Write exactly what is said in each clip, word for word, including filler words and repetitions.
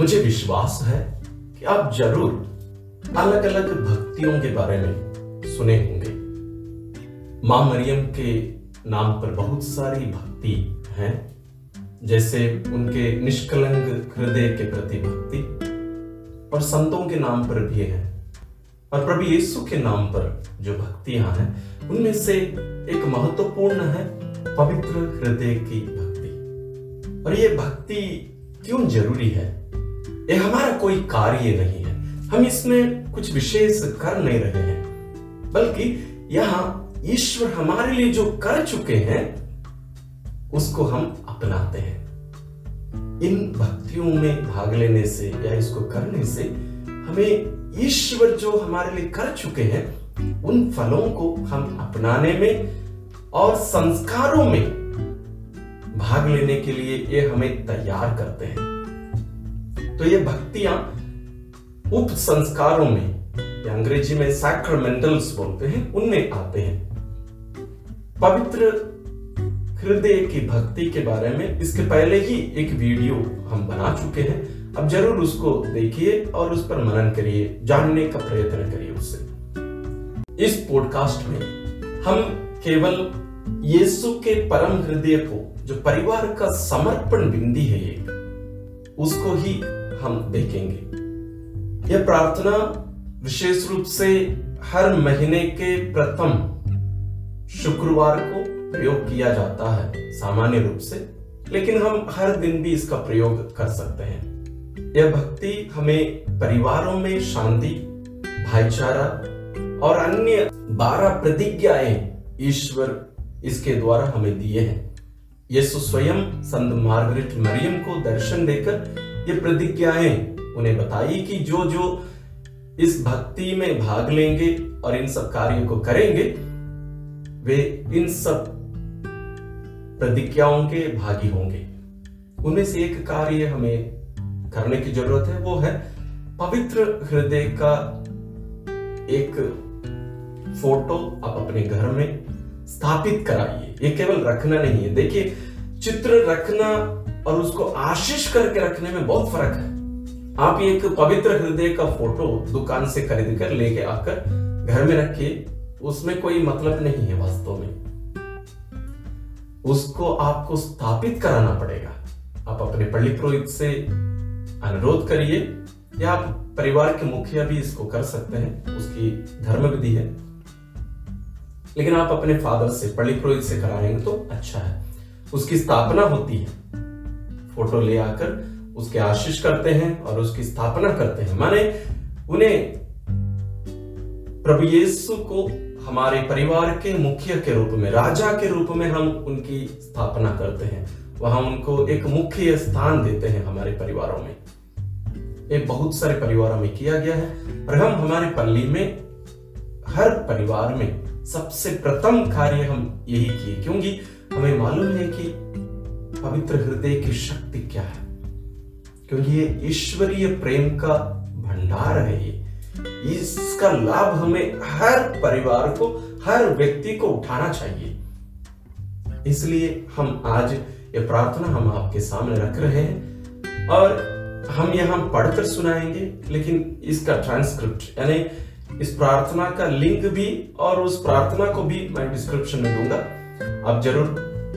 मुझे विश्वास है कि आप जरूर अलग अलग भक्तियों के बारे में सुने होंगे। मां मरियम के नाम पर बहुत सारी भक्ति हैं, जैसे उनके निष्कलंक हृदय के प्रति भक्ति, और संतों के नाम पर भी है, और प्रभु यीशु के नाम पर जो भक्तियां हैं उनमें से एक महत्वपूर्ण है पवित्र हृदय की भक्ति। और ये भक्ति क्यों जरूरी है? ये हमारा कोई कार्य नहीं है, हम इसमें कुछ विशेष कर नहीं रहे हैं, बल्कि यहाँ ईश्वर हमारे लिए जो कर चुके हैं उसको हम अपनाते हैं। इन भक्तियों में भाग लेने से या इसको करने से हमें ईश्वर जो हमारे लिए कर चुके हैं उन फलों को हम अपनाने में और संस्कारों में भाग लेने के लिए ये हमें तैयार करते हैं। तो ये भक्तियां उप संस्कारों में या अंग्रेजी में सैक्रमेंटल्स बोलते हैं, उनमें आते हैं। पवित्र हृदय की भक्ति के बारे में इसके पहले ही एक वीडियो हम बना चुके हैं, अब जरूर उसको देखिए और उस पर मनन करिए, जानने का प्रयत्न करिए उससे। इस पॉडकास्ट में हम केवल यीशु के परम हृदय को, जो परिवार का समर्पण बिंदी है, ये उसको ही हम देखेंगे। यह प्रार्थना विशेष रूप से हर महीने के प्रथम शुक्रवार को प्रयोग किया जाता है सामान्य रूप से, लेकिन हम हर दिन भी इसका प्रयोग कर सकते हैं। यह भक्ति हमें परिवारों में शांति, भाईचारा और अन्य बारह प्रतिज्ञाएं ईश्वर इसके द्वारा हमें दिए हैं। यीशु स्वयं संत मार्गरेट मरियम को दर्शन देकर ये प्रतिज्ञाएं उन्हें बताई कि जो जो इस भक्ति में भाग लेंगे और इन सब कार्यों को करेंगे वे इन सब प्रतिज्ञाओं के भागी होंगे। उनमें से एक कार्य हमें करने की जरूरत है, वो है पवित्र हृदय का एक फोटो आप अपने घर में स्थापित कराइए। ये केवल रखना नहीं है। देखिए, चित्र रखना और उसको आशीष करके रखने में बहुत फर्क है। आप एक पवित्र हृदय का फोटो दुकान से खरीद कर लेके आकर घर में रखिए, उसमें कोई मतलब नहीं है। वास्तव में उसको आपको स्थापित कराना पड़ेगा। आप अपने पल्ली पुरोहित से अनुरोध करिए या आप परिवार के मुखिया भी इसको कर सकते हैं, उसकी धर्म विधि है, लेकिन आप अपने फादर से, पल्ली पुरोहित से कराएंगे तो अच्छा है। उसकी स्थापना होती है, फोटो ले आकर उसके आशीष करते हैं और उसकी स्थापना करते हैं, माने उन्हें प्रभु यीशु को हमारे परिवार के मुखिया के रूप में, राजा के रूप में हम उनकी स्थापना करते हैं। वहां उनको एक मुख्य स्थान देते हैं हमारे परिवारों में। ये बहुत सारे परिवारों में किया गया है और हम हमारे पल्ली में हर परिवार में सबसे प्रथम कार्य हम यही किए, क्योंकि हमें मालूम है कि पवित्र हृदय की शक्ति क्या है, क्योंकि ये ईश्वरीय प्रेम का भंडार है। ये इसका लाभ हमें हर परिवार को, हर व्यक्ति को उठाना चाहिए। इसलिए हम आज ये प्रार्थना हम आपके सामने रख रहे हैं और हम यहाँ पढ़कर सुनाएंगे, लेकिन इसका ट्रांसक्रिप्ट यानी इस प्रार्थना का लिंक भी और उस प्रार्थना को भी मैं डिस्क्रिप्शन में दूंगा। आप जरूर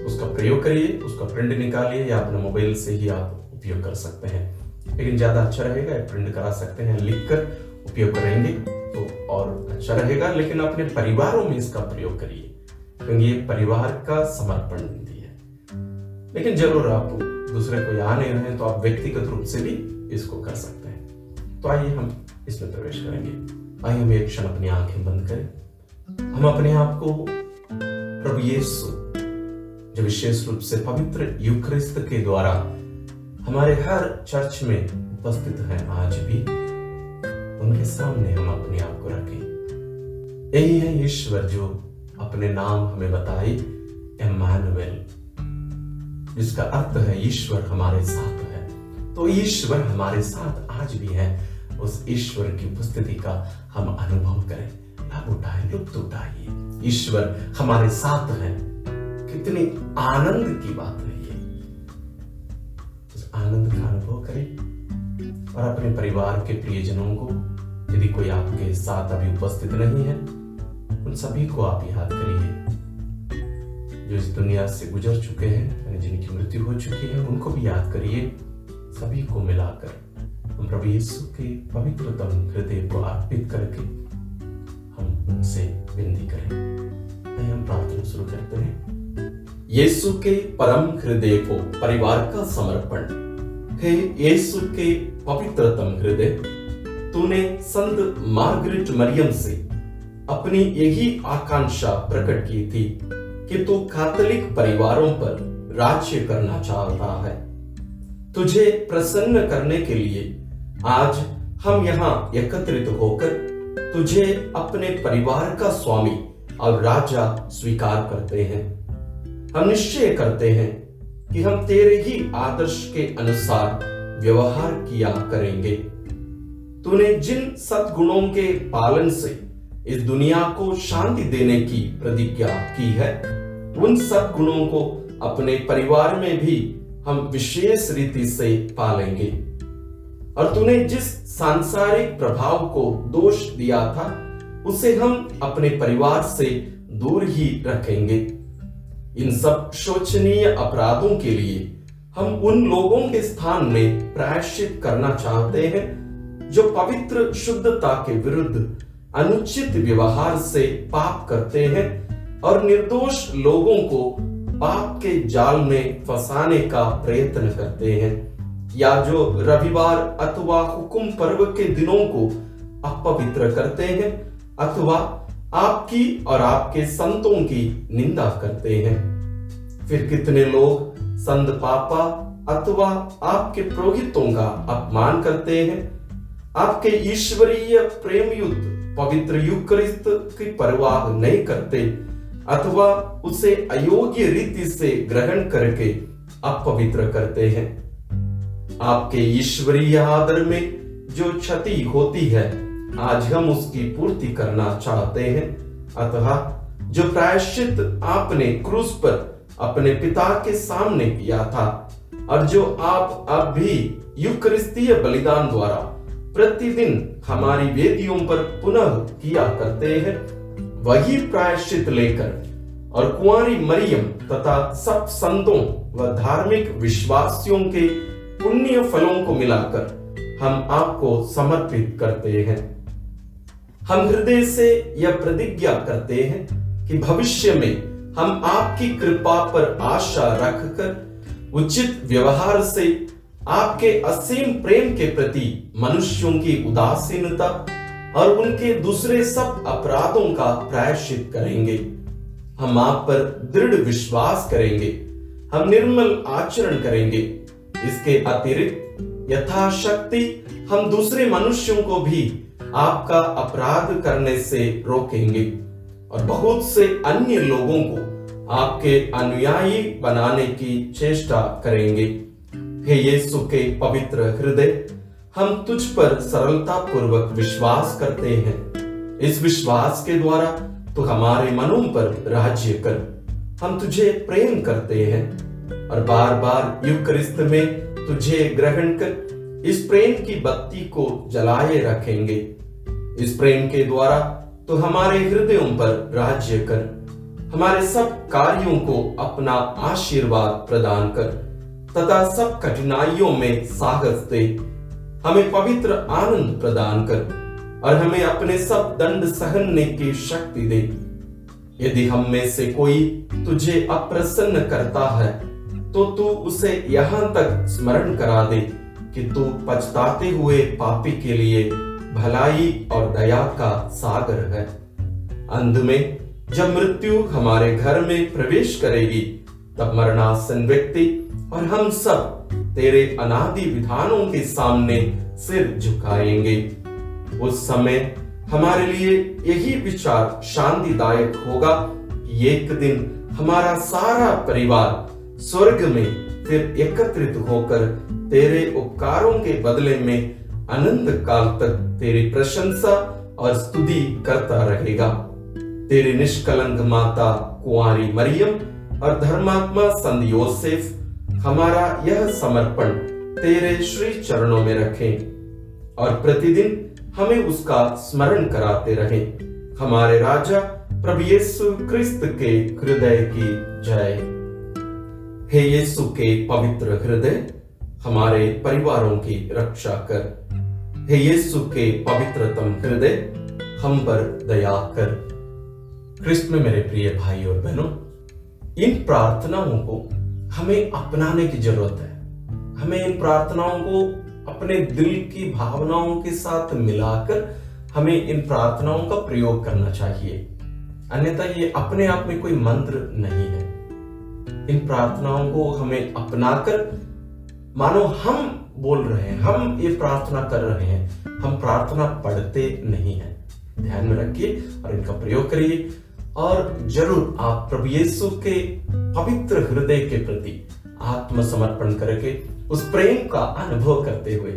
उसका प्रयोग करिए, उसका प्रिंट निकालिए या अपने मोबाइल से ही आप उपयोग कर सकते हैं, लेकिन ज्यादा अच्छा रहेगा प्रिंट करा सकते हैं, लिख कर उपयोग करेंगे तो और अच्छा रहेगा। लेकिन अपने परिवारों में इसका प्रयोग करिए, क्योंकि ये परिवार का समर्पण बिंदी है। लेकिन जरूर आप दूसरे को यहाँ नहीं रहे तो आप व्यक्तिगत रूप से भी इसको कर सकते हैं। तो आइए हम इसमें प्रवेश करेंगे। आइए हम एक क्षण अपनी आंखें बंद करें। हम अपने आप को प्रभु यीशु, जो विशेष रूप से पवित्र यूख्रिस्त के द्वारा हमारे हर चर्च में उपस्थित है आज भी, उनके सामने हम अपने आप को रखें। यही है ईश्वर जो अपने नाम हमें बताए, इम्मानुएल, जिसका अर्थ है ईश्वर हमारे साथ है। तो ईश्वर हमारे साथ आज भी है। उस ईश्वर की उपस्थिति का हम अनुभव करें, लाभ उठाएं, लुप्त उठाइए। ईश्वर हमारे साथ है। कितनी आनंद की बात है ये। उस आनंद का अनुभव करें। और अपने परिवार के प्रियजनों को, यदि कोई आपके साथ अभी उपस्थित नहीं है, उन सभी को आप याद करिए जो इस दुनिया से गुजर चुके हैं, यानी जिनकी मृत्यु हो चुकी है, उनको भी याद करिए। सभी को मिलाकर हम प्रभु यीशु के पवित्रतम हृदय को अर्पित करके हम उनसे विनती करें। हम प्रार्थना शुरू करते हैं। यीशु के परम हृदय को परिवार का समर्पण। हे यीशु के पवित्रतम हृदय, तूने संत मार्गरेट मरियम से अपनी यही आकांक्षा प्रकट की थी कि तू कैथोलिक परिवारों पर राज्य करना चाहता है। तुझे प्रसन्न करने के लिए आज हम यहाँ एकत्रित होकर तुझे अपने परिवार का स्वामी और राजा स्वीकार करते हैं। हम निश्चय करते हैं कि हम तेरे ही आदर्श के अनुसार व्यवहार किया करेंगे। तूने जिन सद्गुणों के पालन से इस दुनिया को शांति देने की प्रतिज्ञा की है, उन सद्गुणों को अपने परिवार में भी हम विशेष रीति से पालेंगे। और तूने जिस सांसारिक प्रभाव को दोष दिया था, उसे हम अपने परिवार से दूर ही रखेंगे। इन सब शोचनीय अपराधों के लिए हम उन लोगों के स्थान में प्रायश्चित करना चाहते हैं जो पवित्र शुद्धता के विरुद्ध अनुचित व्यवहार से पाप करते हैं और निर्दोष लोगों को पाप के जाल में फंसाने का प्रयत्न करते हैं, या जो रविवार अथवा हुकुम पर्व के दिनों को अपवित्र करते हैं अथवा आपकी और आपके संतों की निंदा करते हैं। फिर कितने लोग संत पापा अथवा आपके पुरोहितों का अपमान करते हैं। आपके ईश्वरीय प्रेमयुक्त पवित्र यूकरिस्त की परवाह नहीं करते अथवा उसे अयोग्य रीति से ग्रहण करके अपवित्र करते हैं। आपके ईश्वरीय आदर में जो क्षति होती है, आज हम उसकी पूर्ति करना चाहते हैं। अतः जो प्रायश्चित आपने क्रूस पर अपने पिता के सामने किया था और जो आप अब भी यूकरिस्तीय बलिदान द्वारा प्रतिदिन हमारी वेदियों पर पुनः किया करते हैं, वही प्रायश्चित लेकर और कुंवारी मरियम तथा सब संतों व धार्मिक विश्वासियों के पुण्य फलों को मिलाकर हम आपको समर्पित करते हैं। हम हृदय से यह प्रतिज्ञा करते हैं कि भविष्य में हम आपकी कृपा पर आशा रखकर उचित व्यवहार से आपके असीम प्रेम के प्रति मनुष्यों की उदासीनता और उनके दूसरे सब अपराधों का प्रायश्चित करेंगे। हम आप पर दृढ़ विश्वास करेंगे। हम निर्मल आचरण करेंगे। इसके अतिरिक्त यथाशक्ति हम दूसरे मनुष्यों को भी आपका अपराध करने से रोकेंगे और बहुत से अन्य लोगों को आपके अनुयायी बनाने की चेष्टा करेंगे। हे यीशु के पवित्र हृदय, हम तुझ पर सरलता पूर्वक विश्वास करते हैं। इस विश्वास के द्वारा तू हमारे मनों पर राज्य कर। हम तुझे प्रेम करते हैं और बार बार यूकरिस्त में तुझे ग्रहण कर इस प्रेम की बत्ती को जलाए रखेंगे। इस प्रेम के द्वारा तो हमारे हृदयों पर राज्य कर। हमारे सब कार्यों को अपना आशीर्वाद प्रदान कर तथा सब कठिनाइयों में साहस दे। हमें पवित्र आनंद प्रदान कर और हमें अपने सब दंड सहने की शक्ति दे। यदि हम में से कोई तुझे अप्रसन्न करता है, तो तू उसे यहाँ तक स्मरण करा दे कि तू पछताते हुए पापी के लिए भलाई और दया का सागर है। अंत में जब मृत्यु हमारे घर में प्रवेश करेगी, तब मरणासन व्यक्ति और हम सब तेरे अनादि विधानों के सामने सिर झुकाएंगे। उस समय हमारे लिए यही विचार शांतिदायक होगा कि एक दिन हमारा सारा परिवार स्वर्ग में फिर एकत्रित होकर तेरे उपकारों के बदले में अनंत काल तक तेरी प्रशंसा और स्तुति करता रहेगा। तेरे निष्कलंक माता कुंवारी मरियम और धर्मात्मा संत जोसेफ हमारा यह समर्पण तेरे श्री चरणों में रखें। और प्रतिदिन हमें उसका स्मरण कराते रहें। हमारे राजा प्रभु यीशु क्रिस्त के हृदय की जय। हे यीशु के पवित्र हृदय, हमारे परिवारों की रक्षा कर। हे यीशु के पवित्रतम हृदय, हम पर दया कर। क्रिस्त में मेरे प्रिय भाई और बहनों, इन प्रार्थनाओं को हमें अपनाने की जरूरत है। हमें इन प्रार्थनाओं को अपने दिल की भावनाओं के साथ मिलाकर हमें इन प्रार्थनाओं का प्रयोग करना चाहिए, अन्यथा ये अपने आप में कोई मंत्र नहीं है। इन प्रार्थनाओं को हमें अपनाकर मानो हम बोल रहे हैं, हम ये प्रार्थना कर रहे हैं, हम प्रार्थना पढ़ते नहीं हैं। ध्यान में रखिए और इनका प्रयोग करिए, और जरूर आप प्रभु यीशु के पवित्र हृदय के प्रति आत्मसमर्पण करके उस प्रेम का अनुभव करते हुए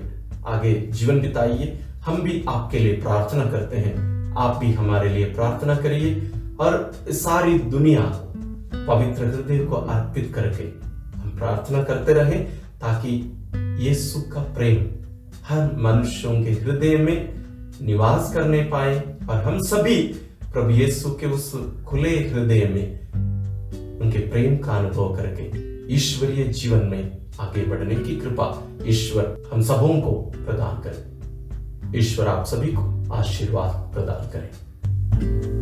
आगे जीवन बिताइए। हम भी आपके लिए प्रार्थना करते हैं, आप भी हमारे लिए प्रार्थना करिए और सारी दुनिया पवित्र हृदय को अर्पित करके हम प्रार्थना करते रहें, ताकि यीशु का प्रेम हर मनुष्यों के हृदय में निवास करने पाए और हम सभी प्रभु यीशु के उस खुले हृदय में उनके प्रेम का अनुभव करके ईश्वरीय जीवन में आगे बढ़ने की कृपा ईश्वर हम सबों को प्रदान करे। ईश्वर आप सभी को आशीर्वाद प्रदान करें।